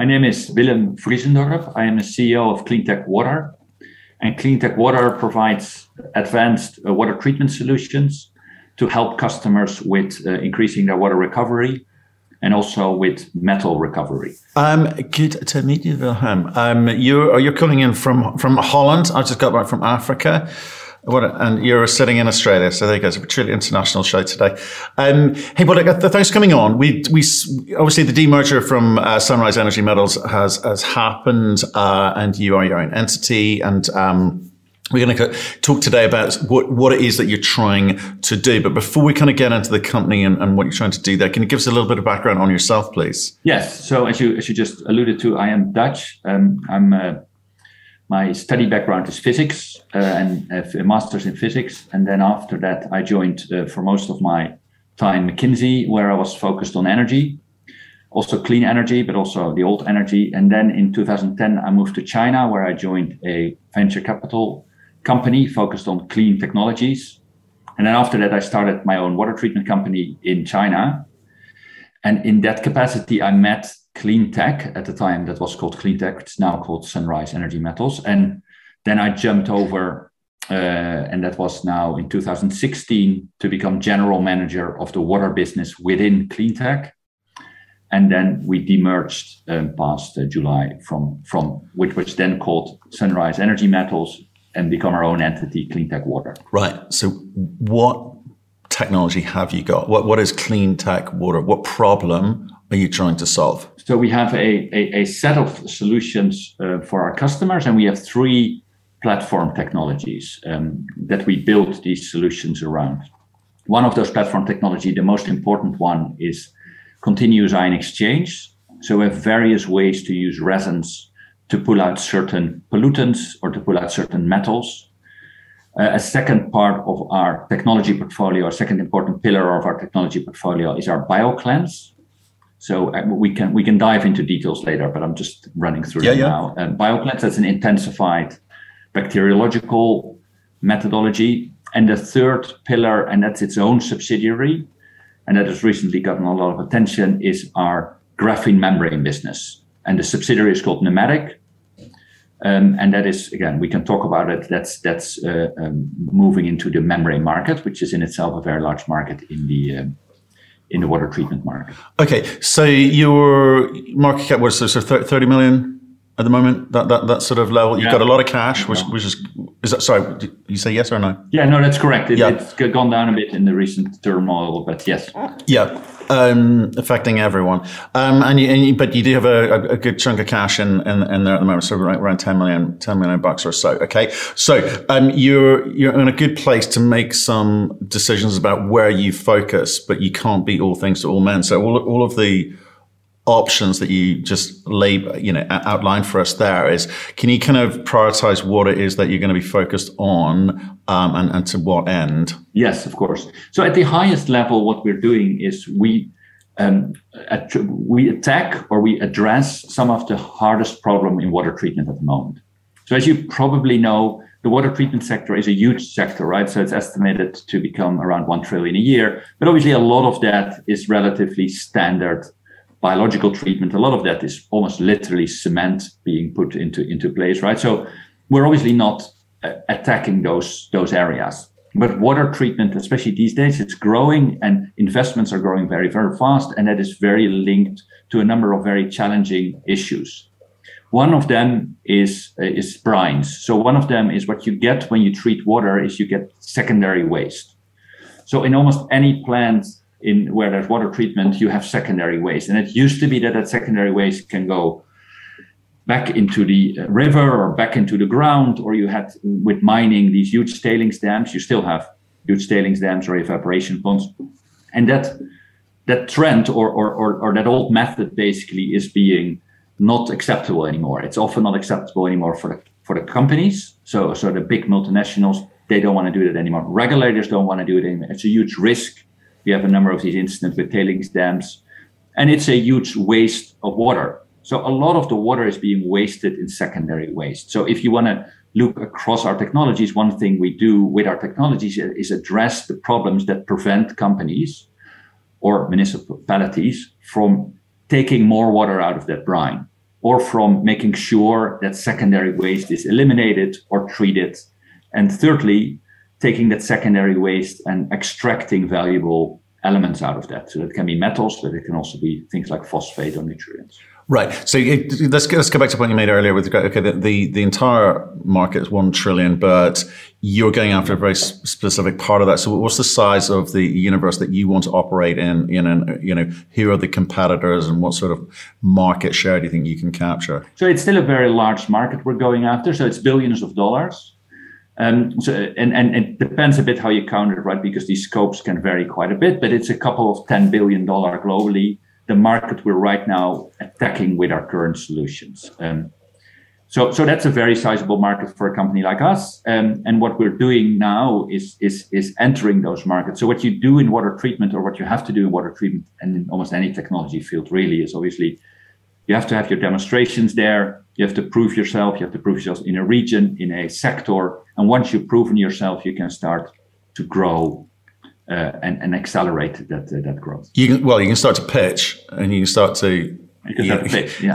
My name is Willem Friesendorp. I am the CEO of Cleantech Water. And Cleantech Water provides advanced water treatment solutions to help customers with increasing their water recovery and also with metal recovery. Good to meet you, Willem. You're coming in from Holland. I just got back from Africa. And you're sitting in Australia, so there you go. It's a truly international show today. Hey, but thanks for coming on. We obviously the demerger from Sunrise Energy Metals has happened, and you are your own entity. And we're going to talk today about what it is that you're trying to do. But before we kind of get into the company and what you're trying to do there, can you give us a little bit of background on yourself, please? Yes. So as you just alluded to, I am Dutch. My study background is physics and a master's in physics. And then after that, I joined for most of my time McKinsey, where I was focused on energy, also clean energy, but also the old energy. And then in 2010, I moved to China, where I joined a venture capital company focused on clean technologies. And then after that, I started my own water treatment company in China. And in that capacity, I met Cleantech. At the time that was called Cleantech, it's now called Sunrise Energy Metals. And then I jumped over, and that was now in 2016, to become general manager of the water business within Cleantech. And then we demerged past July from which was then called Sunrise Energy Metals and become our own entity, Cleantech Water. Right. So what technology have you got? What is Cleantech Water? What problem are you trying to solve? So we have a set of solutions for our customers, and we have three platform technologies that we build these solutions around. One of those platform technology, the most important one, is continuous ion exchange. So we have various ways to use resins to pull out certain pollutants or to pull out certain metals. A second part of our technology portfolio, a second important pillar of our technology portfolio, is our BioCleanse. So we can dive into details later, but I'm just running through now. BioCleanse, that's an intensified bacteriological methodology. And the third pillar, and that's its own subsidiary, and that has recently gotten a lot of attention, is our graphene membrane business. And the subsidiary is called Nematic. And that is, again, we can talk about it. That's moving into the membrane market, which is in itself a very large market in the water treatment market. Okay, so your market cap was sort of 30 million at the moment, that sort of level. You've got a lot of cash, which is that, sorry, did you say yes or no? Yeah, no, that's correct. It's gone down a bit in the recent turmoil, but yes. Yeah, affecting everyone. But you do have a good chunk of cash in there at the moment, so around 10 million bucks or so. Okay, so you're in a good place to make some decisions about where you focus, but you can't be all things to all men. So all of the options that you just outline for us there is, can you kind of prioritize what it is that you're going to be focused on and to what end? Yes, of course. So at the highest level, what we're doing is we attack or we address some of the hardest problem in water treatment at the moment. So as you probably know, the water treatment sector is a huge sector, right? So it's estimated to become around 1 trillion a year. But obviously a lot of that is relatively standard biological treatment. A lot of that is almost literally cement being put into place, right? So we're obviously not attacking those areas. But water treatment, especially these days, it's growing and investments are growing very, very fast. And that is very linked to a number of very challenging issues. One of them is brines. So one of them is what you get when you treat water is you get secondary waste. So in almost any plant where there's water treatment, you have secondary waste. And it used to be that secondary waste can go back into the river or back into the ground, or you had, with mining, these huge tailings dams. You still have huge tailings dams or evaporation ponds. And that trend or that old method basically is being not acceptable anymore. It's often not acceptable anymore for the companies. So the big multinationals, they don't want to do that anymore. Regulators don't want to do it anymore. It's a huge risk. We have a number of these incidents with tailings dams, and it's a huge waste of water. So a lot of the water is being wasted in secondary waste. So if you want to look across our technologies, one thing we do with our technologies is address the problems that prevent companies or municipalities from taking more water out of that brine. or from making sure that secondary waste is eliminated or treated. And thirdly, taking that secondary waste and extracting valuable elements out of that. So that can be metals, but it can also be things like phosphate or nutrients. Right. So let's go back to the point you made earlier with the entire market is $1 trillion, but you're going after a very specific part of that. So what's the size of the universe that you want to operate in? Who are the competitors and what sort of market share do you think you can capture? So it's still a very large market we're going after. So it's billions of dollars. And it depends a bit how you count it, right? Because these scopes can vary quite a bit, but it's a couple of $10 billion globally. The market we're right now attacking with our current solutions. So that's a very sizable market for a company like us. And what we're doing now is entering those markets. So what you do in water treatment, or what you have to do in water treatment and in almost any technology field really, is obviously you have to have your demonstrations there. You have to prove yourself. You have to prove yourself in a region, in a sector. And once you've proven yourself, you can start to grow and accelerate that growth. You can start to pitch, and you can start to pitch, yeah,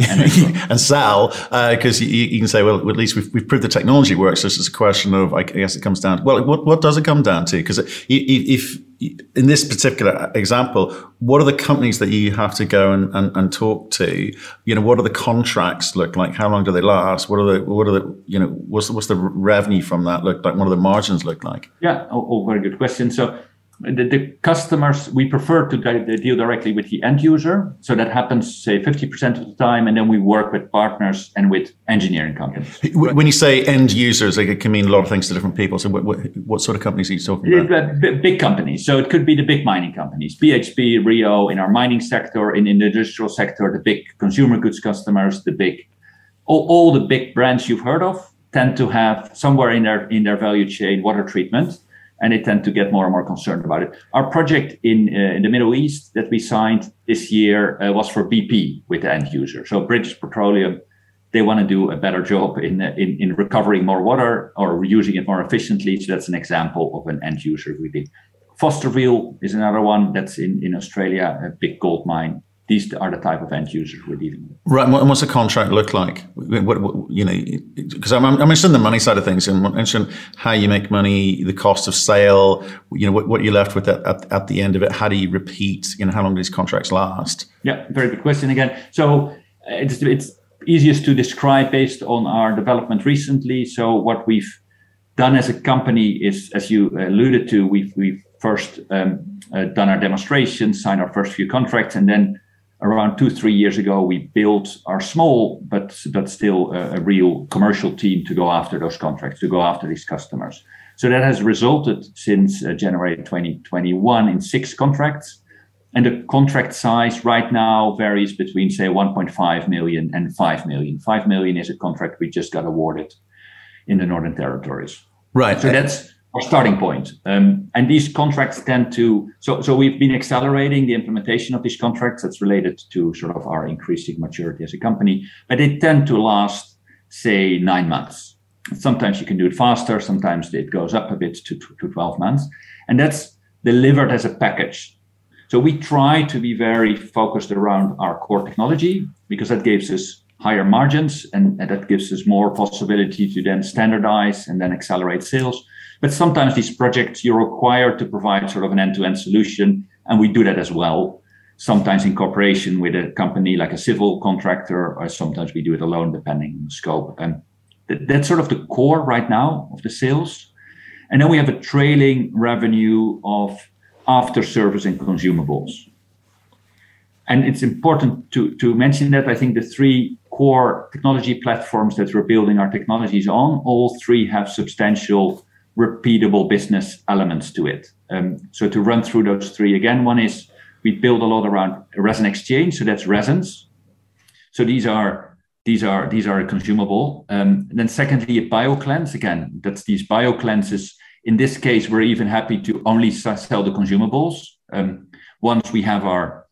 and sell, because you can say, well, at least we've proved the technology works. So it's just a question of, I guess, it comes down to, well, what does it come down to? Because if in this particular example, what are the companies that you have to go and talk to? What do the contracts look like? How long do they last? What's the revenue from that look like? What do the margins look like? Yeah, all very good question. So. The customers, we prefer to deal directly with the end user. So that happens, say, 50% of the time. And then we work with partners and with engineering companies. When you say end users, it can mean a lot of things to different people. So what sort of companies are you talking about? Big companies. So it could be the big mining companies, BHP, Rio, in our mining sector, in the industrial sector, the big consumer goods customers, all the big brands you've heard of tend to have somewhere in their value chain water treatment. And they tend to get more and more concerned about it. Our project in the Middle East that we signed this year was for BP with the end user. So British Petroleum, they want to do a better job in recovering more water or using it more efficiently. So that's an example of an end user we did. Fosterville is another one that's in Australia, a big gold mine. These are the type of end users we're dealing with. Right, and what's the contract look like? Because I'm interested in the money side of things, and I'm interested in how you make money, the cost of sale. What you're left with at the end of it. How do you repeat? How long do these contracts last? Yeah, very good question again. So it's easiest to describe based on our development recently. So what we've done as a company is, as you alluded to, we've first done our demonstrations, signed our first few contracts, and then. Around 2-3 years ago, we built our small, but still a real commercial team to go after those contracts, to go after these customers. So that has resulted since January 2021 in 6 contracts. And the contract size right now varies between, say, 1.5 million and 5 million. 5 million is a contract we just got awarded in the Northern Territories. Right. So that's our starting point. And these contracts tend to, so we've been accelerating the implementation of these contracts. That's related to sort of our increasing maturity as a company, but they tend to last, say, 9 months. Sometimes you can do it faster. Sometimes it goes up a bit to 12 months. And that's delivered as a package. So we try to be very focused around our core technology, because that gives us higher margins and that gives us more possibility to then standardize and then accelerate sales. But sometimes these projects, you're required to provide sort of an end-to-end solution, and we do that as well, sometimes in cooperation with a company like a civil contractor, or sometimes we do it alone, depending on the scope. And that's sort of the core right now of the sales. And then we have a trailing revenue of after-service and consumables. And it's important to mention that I think the 3 core technology platforms that we're building our technologies on, all 3 have substantial repeatable business elements to it. So to run through those 3 again, one is we build a lot around resin exchange. So that's resins. So these are a consumable. And then secondly, a BioCleanse again. That's these BioCleanses. In this case, we're even happy to only sell the consumables. Once we have our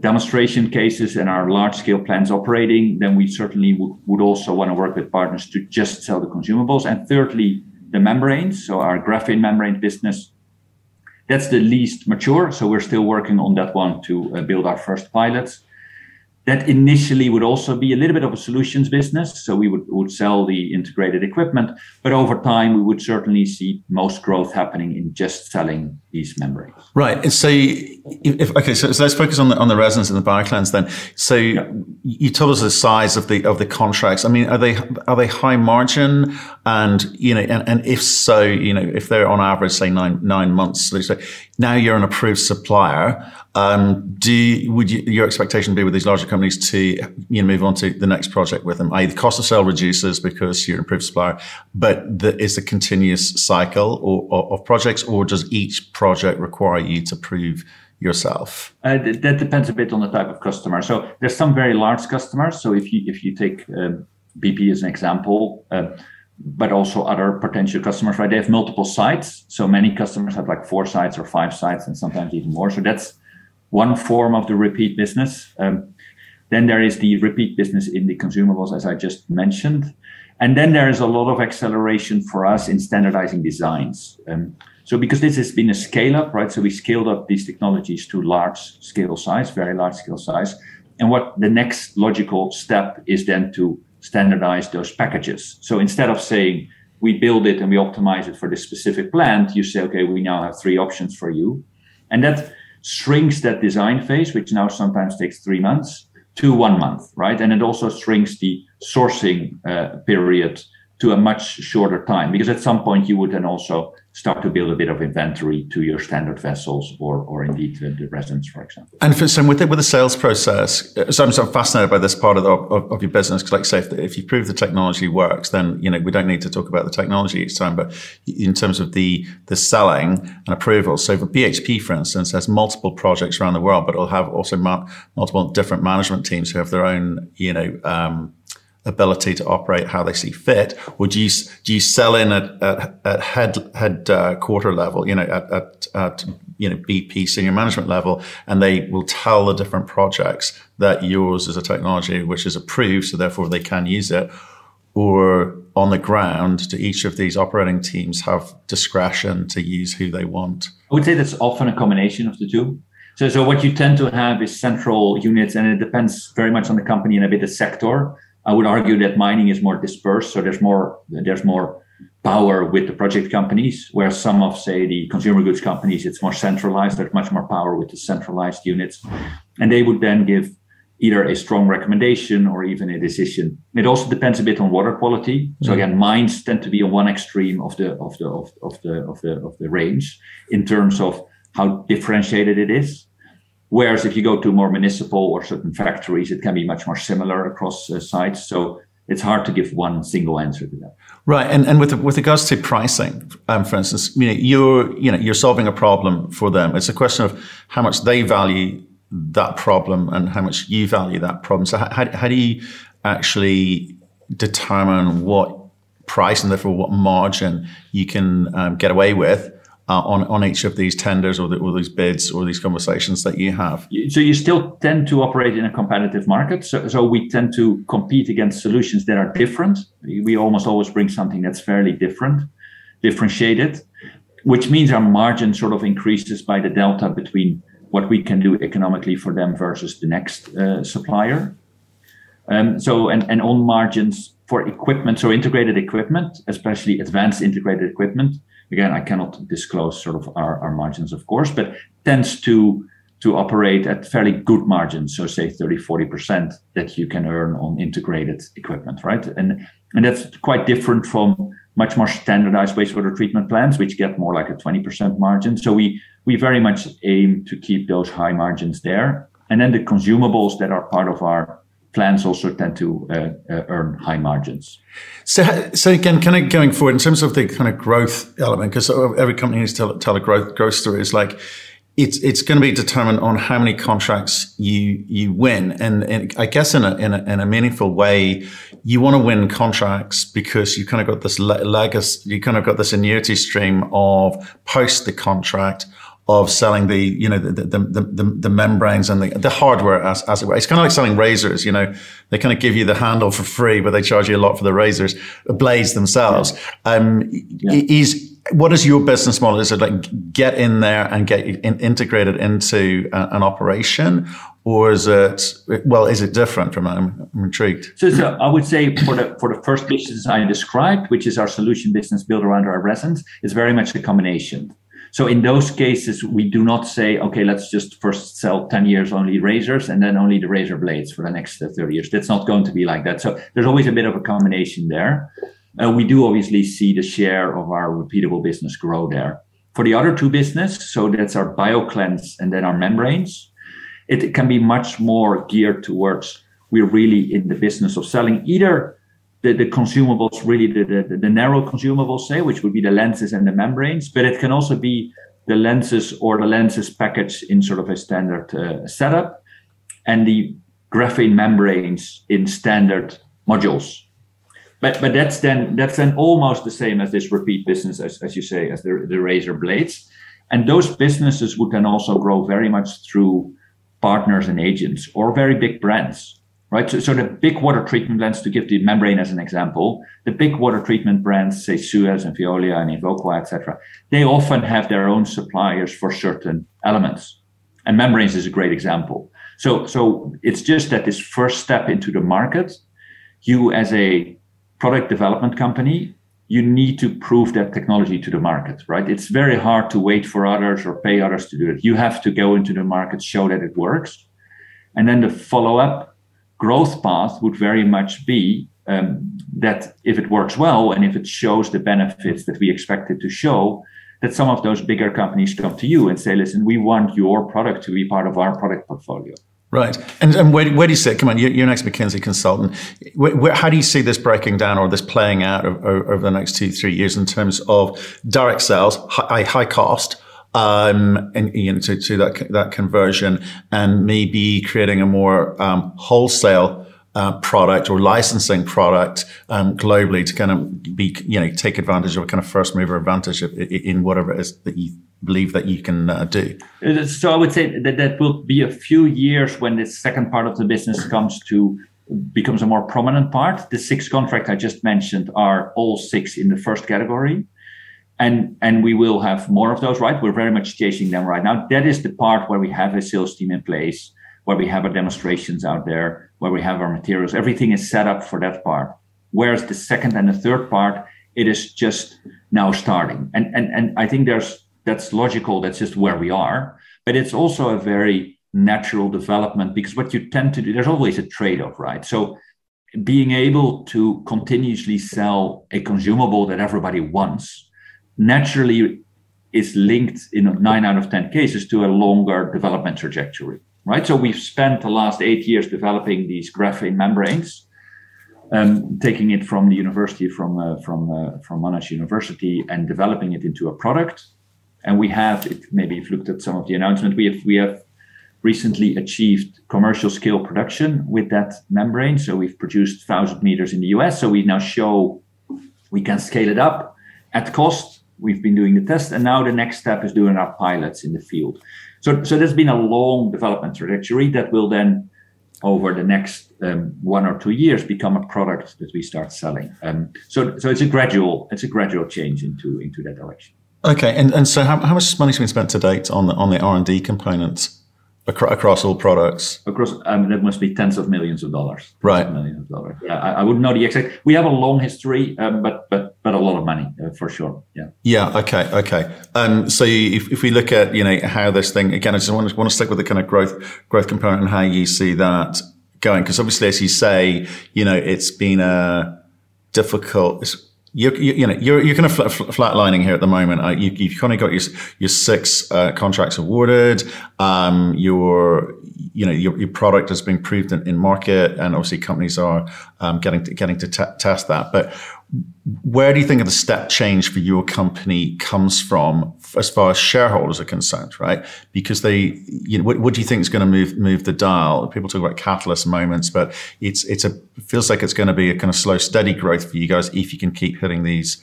demonstration cases and our large scale plans operating, then we certainly would also want to work with partners to just sell the consumables. And thirdly, the membranes, so our graphene membrane business, that's the least mature. So we're still working on that one to build our first pilots. That initially would also be a little bit of a solutions business. So we would sell the integrated equipment, but over time, we would certainly see most growth happening in just selling these membranes. Right. And so, so let's focus on the resins and the BioCleanse then. So you told us the size of the contracts. I mean, are they high margin? And, you know, and if so, you know, if they're on average, say nine months, so now you're an approved supplier. Would your expectation be with these larger companies to, you know, move on to the next project with them? i.e. the cost of sale reduces because you're an improved supplier, but is a continuous cycle of projects, or does each project require you to prove yourself? That depends a bit on the type of customer. So there's some very large customers. So if you take BP as an example, but also other potential customers, right? They have multiple sites. So many customers have like 4 sites or 5 sites, and sometimes even more. So that's one form of the repeat business. Then there is the repeat business in the consumables, as I just mentioned. And then there is a lot of acceleration for us in standardizing designs. So because this has been a scale up, right? So we scaled up these technologies to large scale size, very large scale size. And what the next logical step is then to standardize those packages. So instead of saying, we build it and we optimize it for this specific plant, you say, okay, we now have 3 options for you. And that shrinks that design phase, which now sometimes takes 3 months, to 1 month, right? And it also shrinks the sourcing period to a much shorter time, because at some point you would then also start to build a bit of inventory to your standard vessels or indeed the resins, for example. And with the sales process, so I'm sort of fascinated by this part of your business, because like say, if you prove the technology works, then, you know, we don't need to talk about the technology each time, but in terms of the selling and approval. So for BHP, for instance, has multiple projects around the world, but it'll have also multiple different management teams who have their own, you know, ability to operate how they see fit. Or do you sell in at headquarter level, you know, at you know, BP senior management level, and they will tell the different projects that yours is a technology which is approved, so therefore they can use it? Or on the ground, do each of these operating teams have discretion to use who they want? I would say that's often a combination of the two. So what you tend to have is central units, and it depends very much on the company and a bit the sector. I would argue that mining is more dispersed, so there's more power with the project companies, where some of, say, the consumer goods companies, it's more centralized. There's much more power with the centralized units, and they would then give either a strong recommendation or even a decision. It also depends a bit on water quality. So again, mines tend to be on one extreme of the range in terms of how differentiated it is. Whereas if you go to more municipal or certain factories, it can be much more similar across sites. So it's hard to give one single answer to that. Right, and with regards to pricing, for instance, you know, you're solving a problem for them. It's a question of how much they value that problem and how much you value that problem. So how do you actually determine what price and therefore what margin you can get away with on each of these tenders or these bids or these conversations that you have? So you still tend to operate in a competitive market. So we tend to compete against solutions that are different. We almost always bring something that's fairly differentiated, which means our margin sort of increases by the delta between what we can do economically for them versus the next supplier. So on margins for equipment, so integrated equipment, especially advanced integrated equipment, again, I cannot disclose sort of our margins, of course, but tends to operate at fairly good margins. So say 30-40% that you can earn on integrated equipment, right? And that's quite different from much more standardized wastewater treatment plants, which get more like a 20% margin. So we very much aim to keep those high margins there. And then the consumables that are part of our plans also tend to earn high margins. So again, kind of going forward in terms of the kind of growth element, because every company needs to tell a growth story. It's like it's going to be determined on how many contracts you win, and I guess in a meaningful way, you want to win contracts because you kind of got this legacy, you kind of got this annuity stream of post the contract, of selling the, you know, the membranes and the hardware as it were. It's kind of like selling razors, you know, they kind of give you the handle for free, but they charge you a lot for the razors, the blades themselves. What is your business model? Is it like get in there and get integrated into an operation? Or is it, well, is it different from that? I'm intrigued. So I would say for the first business I described, which is our solution business built around our resins, it's very much a combination. So in those cases, we do not say, okay, let's just first sell 10 years only razors and then only the razor blades for the next 30 years. That's not going to be like that. So there's always a bit of a combination there. We do obviously see the share of our repeatable business grow there. For the other two business, so that's our BioCleanse and then our membranes, it can be much more geared towards, we're really in the business of selling either the consumables, really the narrow consumables, say, which would be the lenses and the membranes, but it can also be the lenses or the lenses packaged in sort of a standard setup, and the graphene membranes in standard modules. But that's then almost the same as this repeat business, as you say, as the razor blades. And those businesses would then also grow very much through partners and agents or very big brands, right? So the big water treatment brands, to give the membrane as an example, the big water treatment brands, say Suez and Veolia and Evoqua, etc., they often have their own suppliers for certain elements. And membranes is a great example. So it's just that this first step into the market, you as a product development company, you need to prove that technology to the market, right? It's very hard to wait for others or pay others to do it. You have to go into the market, show that it works. And then the follow-up growth path would very much be that if it works well and if it shows the benefits that we expect it to show, that some of those bigger companies come to you and say, listen, we want your product to be part of our product portfolio. Right. And where do you sit? Come on, you're an ex-McKinsey consultant. How do you see this breaking down or this playing out over the next 2-3 years in terms of direct sales, high cost, and to that conversion, and maybe creating a more wholesale product or licensing product globally to kind of be, take advantage of a kind of first mover advantage in whatever it is that you believe that you can do? So I would say that will be a few years when the second part of the business becomes a more prominent part. The 6 contracts I just mentioned are all 6 in the first category. And we will have more of those, right? We're very much chasing them right now. That is the part where we have a sales team in place, where we have our demonstrations out there, where we have our materials. Everything is set up for that part. Whereas the second and the third part, it is just now starting. And I think that's logical. That's just where we are. But it's also a very natural development, because what you tend to do, there's always a trade-off, right? So being able to continuously sell a consumable that everybody wants naturally is linked in 9 out of 10 cases to a longer development trajectory, right? So we've spent the last 8 years developing these graphene membranes, taking it from the university, from Monash University, and developing it into a product. And we have, maybe you've looked at some of the announcements, we have recently achieved commercial scale production with that membrane. So we've produced 1,000 meters in the US. So we now show we can scale it up at cost. We've been doing the test. And now the next step is doing our pilots in the field. So there's been a long development trajectory that will then, over the next 1 or 2 years, become a product that we start selling. So it's a gradual change into that direction. Okay, and so how much money has been spent to date on the R&D components across all products? Across, that must be tens of millions of dollars. Right, millions of dollars. Yeah, I wouldn't know the exact. We have a long history, but a lot of money for sure. Yeah. Yeah. Okay. So if we look at how this thing, again, I just want to stick with the kind of growth component and how you see that going, because obviously, as you say, it's been a difficult. You're kind of flatlining here at the moment. You've kind of got your 6 contracts awarded. Your product has been proved in market, and obviously companies are getting to test that. But where do you think the step change for your company comes from, as far as shareholders are concerned, right? Because they, what do you think is going to move the dial? People talk about catalyst moments, but it feels like it's going to be a kind of slow, steady growth for you guys if you can keep hitting these,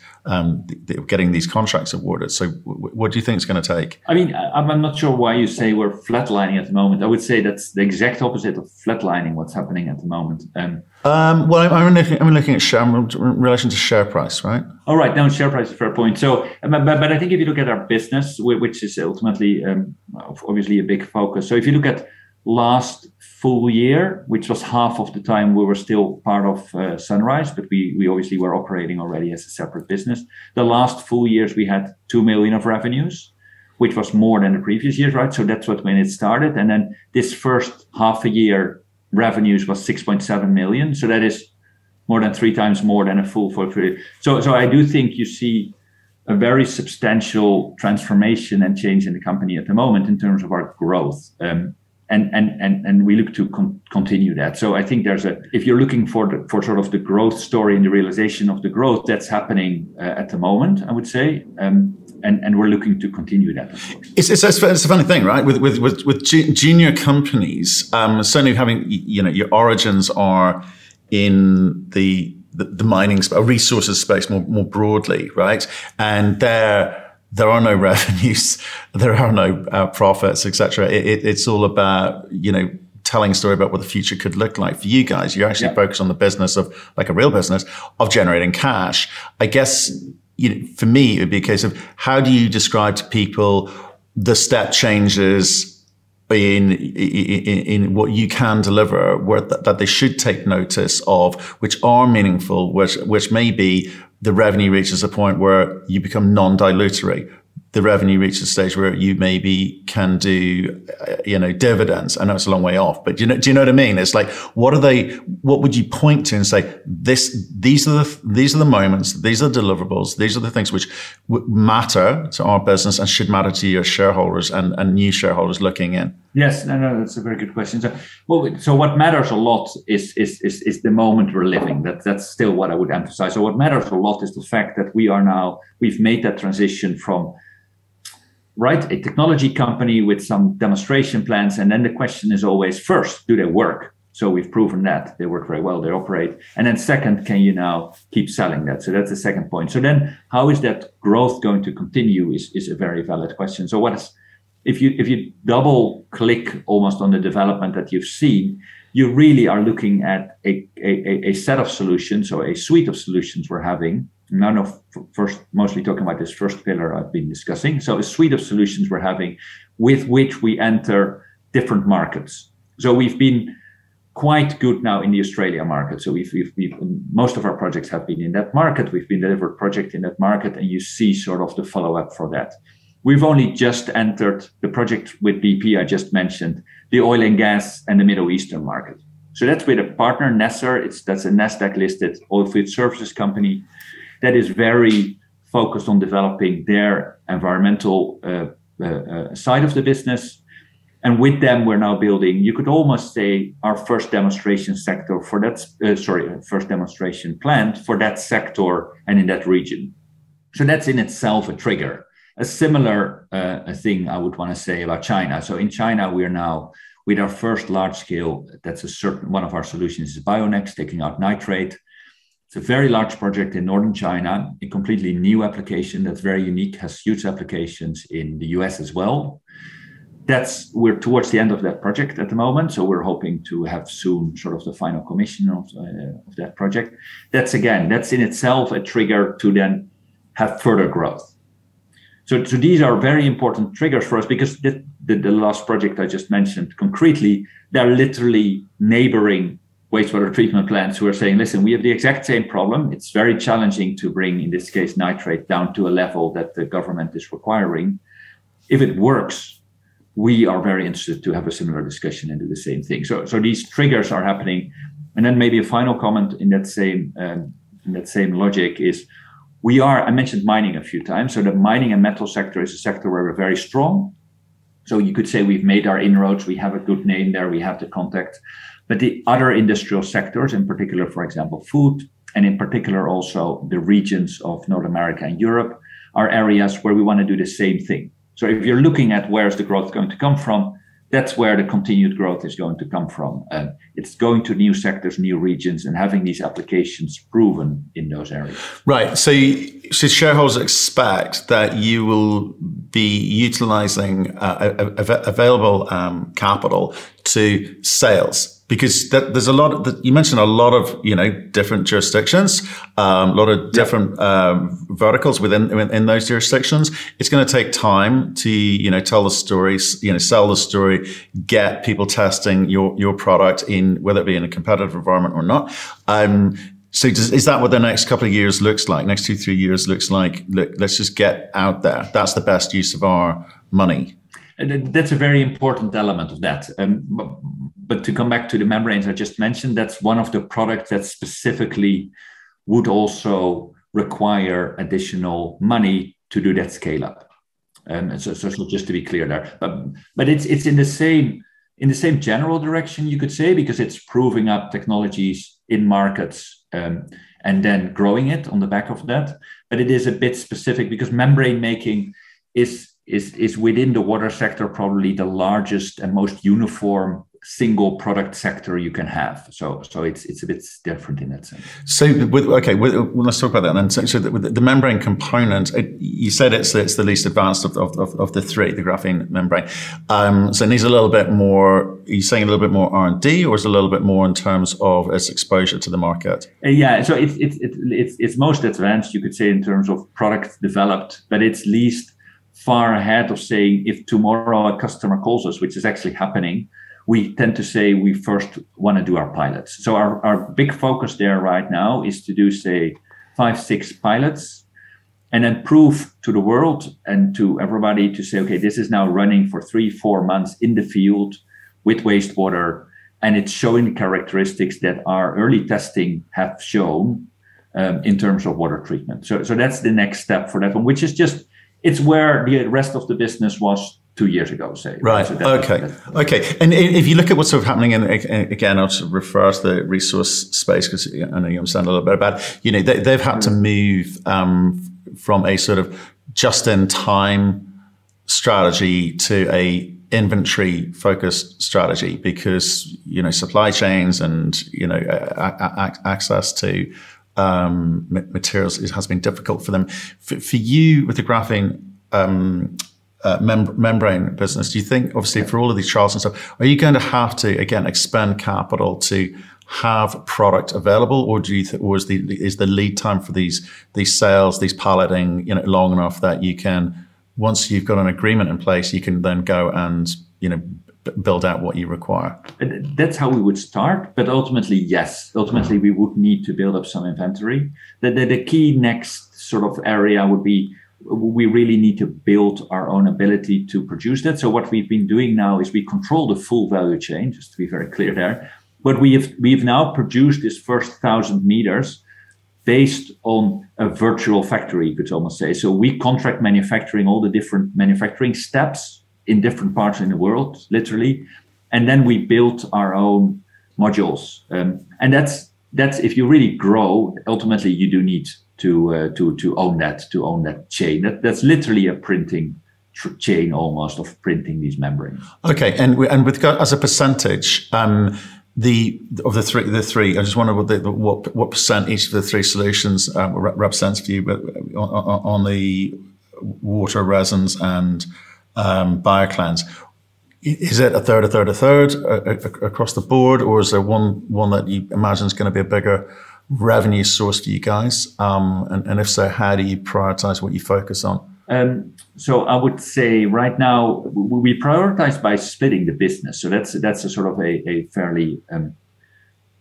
getting these contracts awarded. So, what do you think it's going to take? I mean, I'm not sure why you say we're flatlining at the moment. I would say that's the exact opposite of flatlining. What's happening at the moment? Well, I'm looking at share in relation to share price, right? All right, no, share price is a fair point. So, but I think if you look at our business, which is ultimately obviously a big focus. So if you look at last full year, which was half of the time we were still part of Sunrise, but we obviously were operating already as a separate business. The last full years we had 2 million of revenues, which was more than the previous years, right? So that's when it started. And then this first half a year revenues was 6.7 million. So that is more than 3 times more than a full full period. So I do think you see a very substantial transformation and change in the company at the moment in terms of our growth. And we look to continue that. So I think there's a, if you're looking for the, for sort of the growth story and the realization of the growth, that's happening at the moment, I would say. And we're looking to continue that, of course. It's a funny thing, right? With junior companies, certainly having, you know, your origins are in the mining space, resources space more broadly, right? And there are no revenues, there are no profits, etc. It's all about, you know, telling a story about what the future could look like for you guys. You're actually focused on the business of, like a real business, of generating cash. I guess, you know, for me, it would be a case of how do you describe to people the step changes in what you can deliver, where that they should take notice of, which are meaningful, which may be the revenue reaches a point where you become non-dilutory. The revenue reaches a stage where you maybe can do, you know, dividends. I know it's a long way off, but do you know what I mean? It's like, what would you point to and say, these are the moments, these are the deliverables, these are the things which matter to our business and should matter to your shareholders and new shareholders looking in? Yes, no, that's a very good question. So what matters a lot is the moment we're living. That's still what I would emphasize. So what matters a lot is the fact that we've made that transition from, right, a technology company with some demonstration plans. And then the question is always, first, do they work? So we've proven that they work very well, they operate. And then second, can you now keep selling that? So that's the second point. So then how is that growth going to continue is a very valid question. So what is, if you double click almost on the development that you've seen, you really are looking at a set of solutions or a suite of solutions we're having. Mostly talking about this first pillar I've been discussing. So a suite of solutions we're having with which we enter different markets. So we've been quite good now in the Australia market. So we've most of our projects have been in that market. We've been delivered project in that market, and you see sort of the follow-up for that. We've only just entered the project with BP I just mentioned, the oil and gas and the Middle Eastern market. So that's with a partner, Nasser. That's a NASDAQ-listed oilfield services company that is very focused on developing their environmental side of the business. And with them, we're now building, you could almost say, our first demonstration sector for that, first demonstration plant for that sector and in that region. So that's in itself a trigger. A similar thing I would want to say about China. So in China, we are now with our first large scale, one of our solutions is Bionex, taking out nitrate. It's a very large project in northern China, a completely new application that's very unique, has huge applications in the US as well. We're towards the end of that project at the moment, so we're hoping to have soon sort of the final commission of that project. That's in itself a trigger to then have further growth. So these are very important triggers for us because the last project I just mentioned concretely, they're literally neighboring wastewater treatment plants who are saying, listen, we have the exact same problem. It's very challenging to bring, in this case, nitrate down to a level that the government is requiring. If it works, we are very interested to have a similar discussion and do the same thing. So these triggers are happening. And then maybe a final comment in that same logic is, I mentioned mining a few times. So the mining and metal sector is a sector where we're very strong. So you could say we've made our inroads. We have a good name there. We have the contact. But the other industrial sectors, in particular, for example, food, and in particular also the regions of North America and Europe, are areas where we want to do the same thing. So if you're looking at where's the growth going to come from, that's where the continued growth is going to come from. It's going to new sectors, new regions, and having these applications proven in those areas. Right. So shareholders expect that you will be utilizing available capital to sales Because that, there's a lot that you mentioned, a lot of, you know, different jurisdictions, a lot of different verticals within those jurisdictions. It's going to take time to, you know, tell the story, you know, sell the story, get people testing your product in, whether it be in a competitive environment or not. So is that what the next couple of years looks like? Next 2-3 years looks like, look, let's just get out there. That's the best use of our money. And that's a very important element of that. But to come back to the membranes I just mentioned, that's one of the products that specifically would also require additional money to do that scale up. So just to be clear there, but it's in the same general direction, you could say, because it's proving up technologies in markets and then growing it on the back of that. But it is a bit specific because membrane making is within the water sector probably the largest and most uniform single product sector you can have. So it's a bit different in that sense. So let's talk about that then. So the membrane component, you said it's the least advanced of the three, the graphene membrane. So it needs a little bit more. Are you saying a little bit more R&D, or is it a little bit more in terms of its exposure to the market? Yeah, so it's most advanced, you could say, in terms of product developed, but it's least far ahead of saying if tomorrow a customer calls us, which is actually happening, we tend to say we first want to do our pilots. So our big focus there right now is to do, say, 5-6 pilots and then prove to the world and to everybody to say, okay, this is now running for 3-4 months in the field with wastewater, and it's showing characteristics that our early testing have shown in terms of water treatment. So that's the next step for that one, which is just, it's where the rest of the business was 2 years ago, say. Right. So okay. And if you look at what's sort of happening, and again, I'll sort of refer to the resource space because I know you understand a little bit about it. You know, they've had to move from a sort of just-in-time strategy to a inventory-focused strategy because, you know, supply chains and, you know, access to materials has been difficult for them. For you, with the graphene membrane business, do you think, obviously, for all of these trials and stuff, are you going to have to, again, expend capital to have product available, or do you is the lead time for these sales, these piloting, you know, long enough that you can, once you've got an agreement in place, you can then go and, you know, build out what you require? That's how we would start, but ultimately, yes. Ultimately, we would need to build up some inventory. The key next sort of area would be we really need to build our own ability to produce that. So what we've been doing now is we control the full value chain, just to be very clear there. But we've now produced this first 1,000 meters based on a virtual factory, you could almost say. So we contract manufacturing all the different manufacturing steps in different parts in the world, literally. And then we built our own modules. And that's if you really grow, ultimately you do need to own that chain. That's literally a printing chain almost of printing these membranes. Okay, and with as a percentage, the three, I just wonder what percent each of the three solutions represents for you, but on the water, resins, and BioCleanse. Is it a third across the board, or is there one that you imagine is going to be a bigger revenue source for you guys? And if so, how do you prioritize what you focus on? So I would say right now we prioritize by splitting the business. So that's a sort of a fairly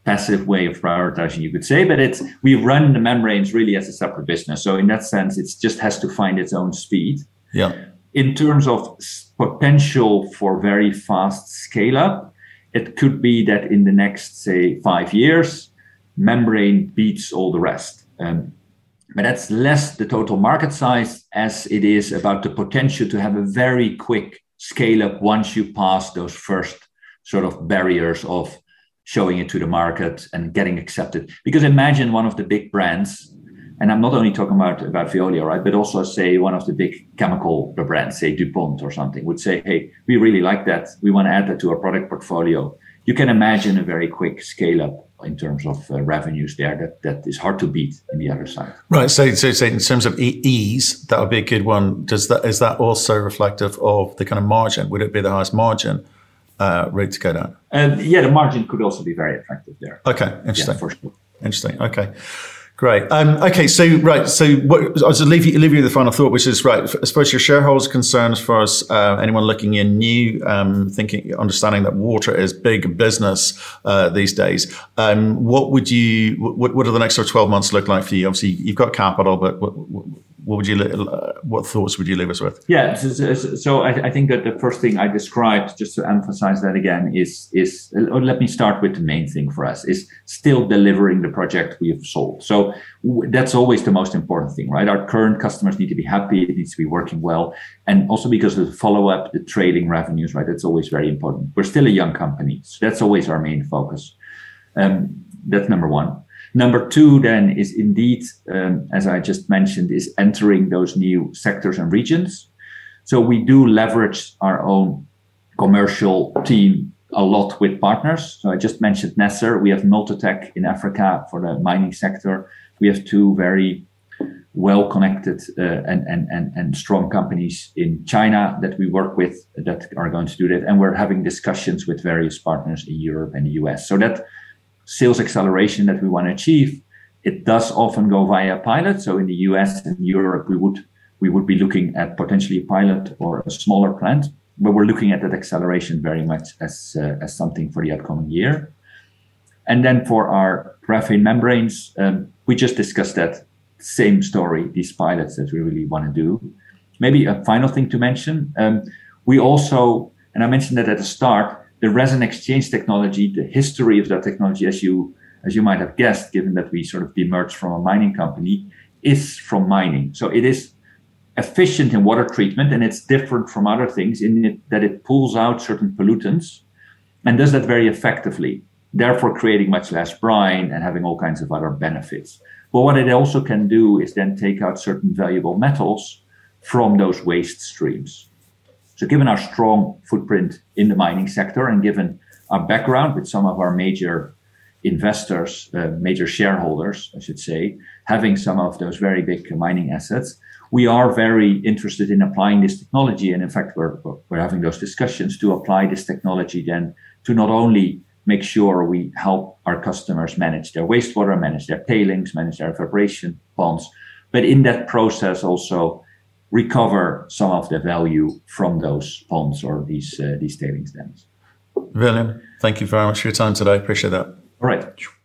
passive way of prioritizing, you could say, but we run the membranes really as a separate business. So in that sense, it just has to find its own speed. Yeah. In terms of potential for very fast scale up, it could be that in the next, say, 5 years, membrane beats all the rest. But that's less the total market size as it is about the potential to have a very quick scale up once you pass those first sort of barriers of showing it to the market and getting accepted. Because imagine one of the big brands, and I'm not only talking about Veolia, right, but also, say, one of the big chemical brands, say DuPont or something, would say, hey, we really like that. We want to add that to our product portfolio. You can imagine a very quick scale up in terms of revenues there that is hard to beat in the other side. Right. So in terms of ease, that would be a good one. Is that also reflective of the kind of margin? Would it be the highest margin route to go down? Yeah, the margin could also be very attractive there. Okay, interesting. Yeah, for sure. Interesting. Okay, great. Okay, so right, so what, I'll just leave you with the final thought, which is right. As far as your shareholders' concern, as far as anyone looking in, new, thinking, understanding that water is big business these days. What would you? What do the next sort of 12 months look like for you? Obviously, you've got capital, but what would you? What thoughts would you leave us with? Yeah, so I think that the first thing I described, just to emphasize that again, is let me start with the main thing for us is still delivering the project we have sold. So that's always the most important thing, right? Our current customers need to be happy, it needs to be working well, and also because of the follow up, the trading revenues, right? That's always very important. We're still a young company, so that's always our main focus. That's number one. Number two, then, is indeed, as I just mentioned, is entering those new sectors and regions. So we do leverage our own commercial team a lot with partners. So I just mentioned Nasser. We have Multitech in Africa for the mining sector. We have two very well-connected and strong companies in China that we work with that are going to do that. And we're having discussions with various partners in Europe and the US. So that sales acceleration that we want to achieve, it does often go via pilot. So in the US and Europe, we would be looking at potentially a pilot or a smaller plant, but we're looking at that acceleration very much as something for the upcoming year. And then for our graphene membranes, we just discussed that same story, these pilots that we really want to do. Maybe a final thing to mention, we also, and I mentioned that at the start, the resin exchange technology, the history of that technology, as you might have guessed, given that we sort of demerged from a mining company, is from mining. So it is efficient in water treatment, and it's different from other things in it, that it pulls out certain pollutants and does that very effectively, therefore creating much less brine and having all kinds of other benefits. But what it also can do is then take out certain valuable metals from those waste streams. So given our strong footprint in the mining sector and given our background with some of our major investors, major shareholders, I should say, having some of those very big mining assets, we are very interested in applying this technology. And in fact, we're having those discussions to apply this technology then to not only make sure we help our customers manage their wastewater, manage their tailings, manage their evaporation ponds, but in that process also recover some of the value from those ponds or these tailings dams. Willem, thank you very much for your time today. Appreciate that. All right.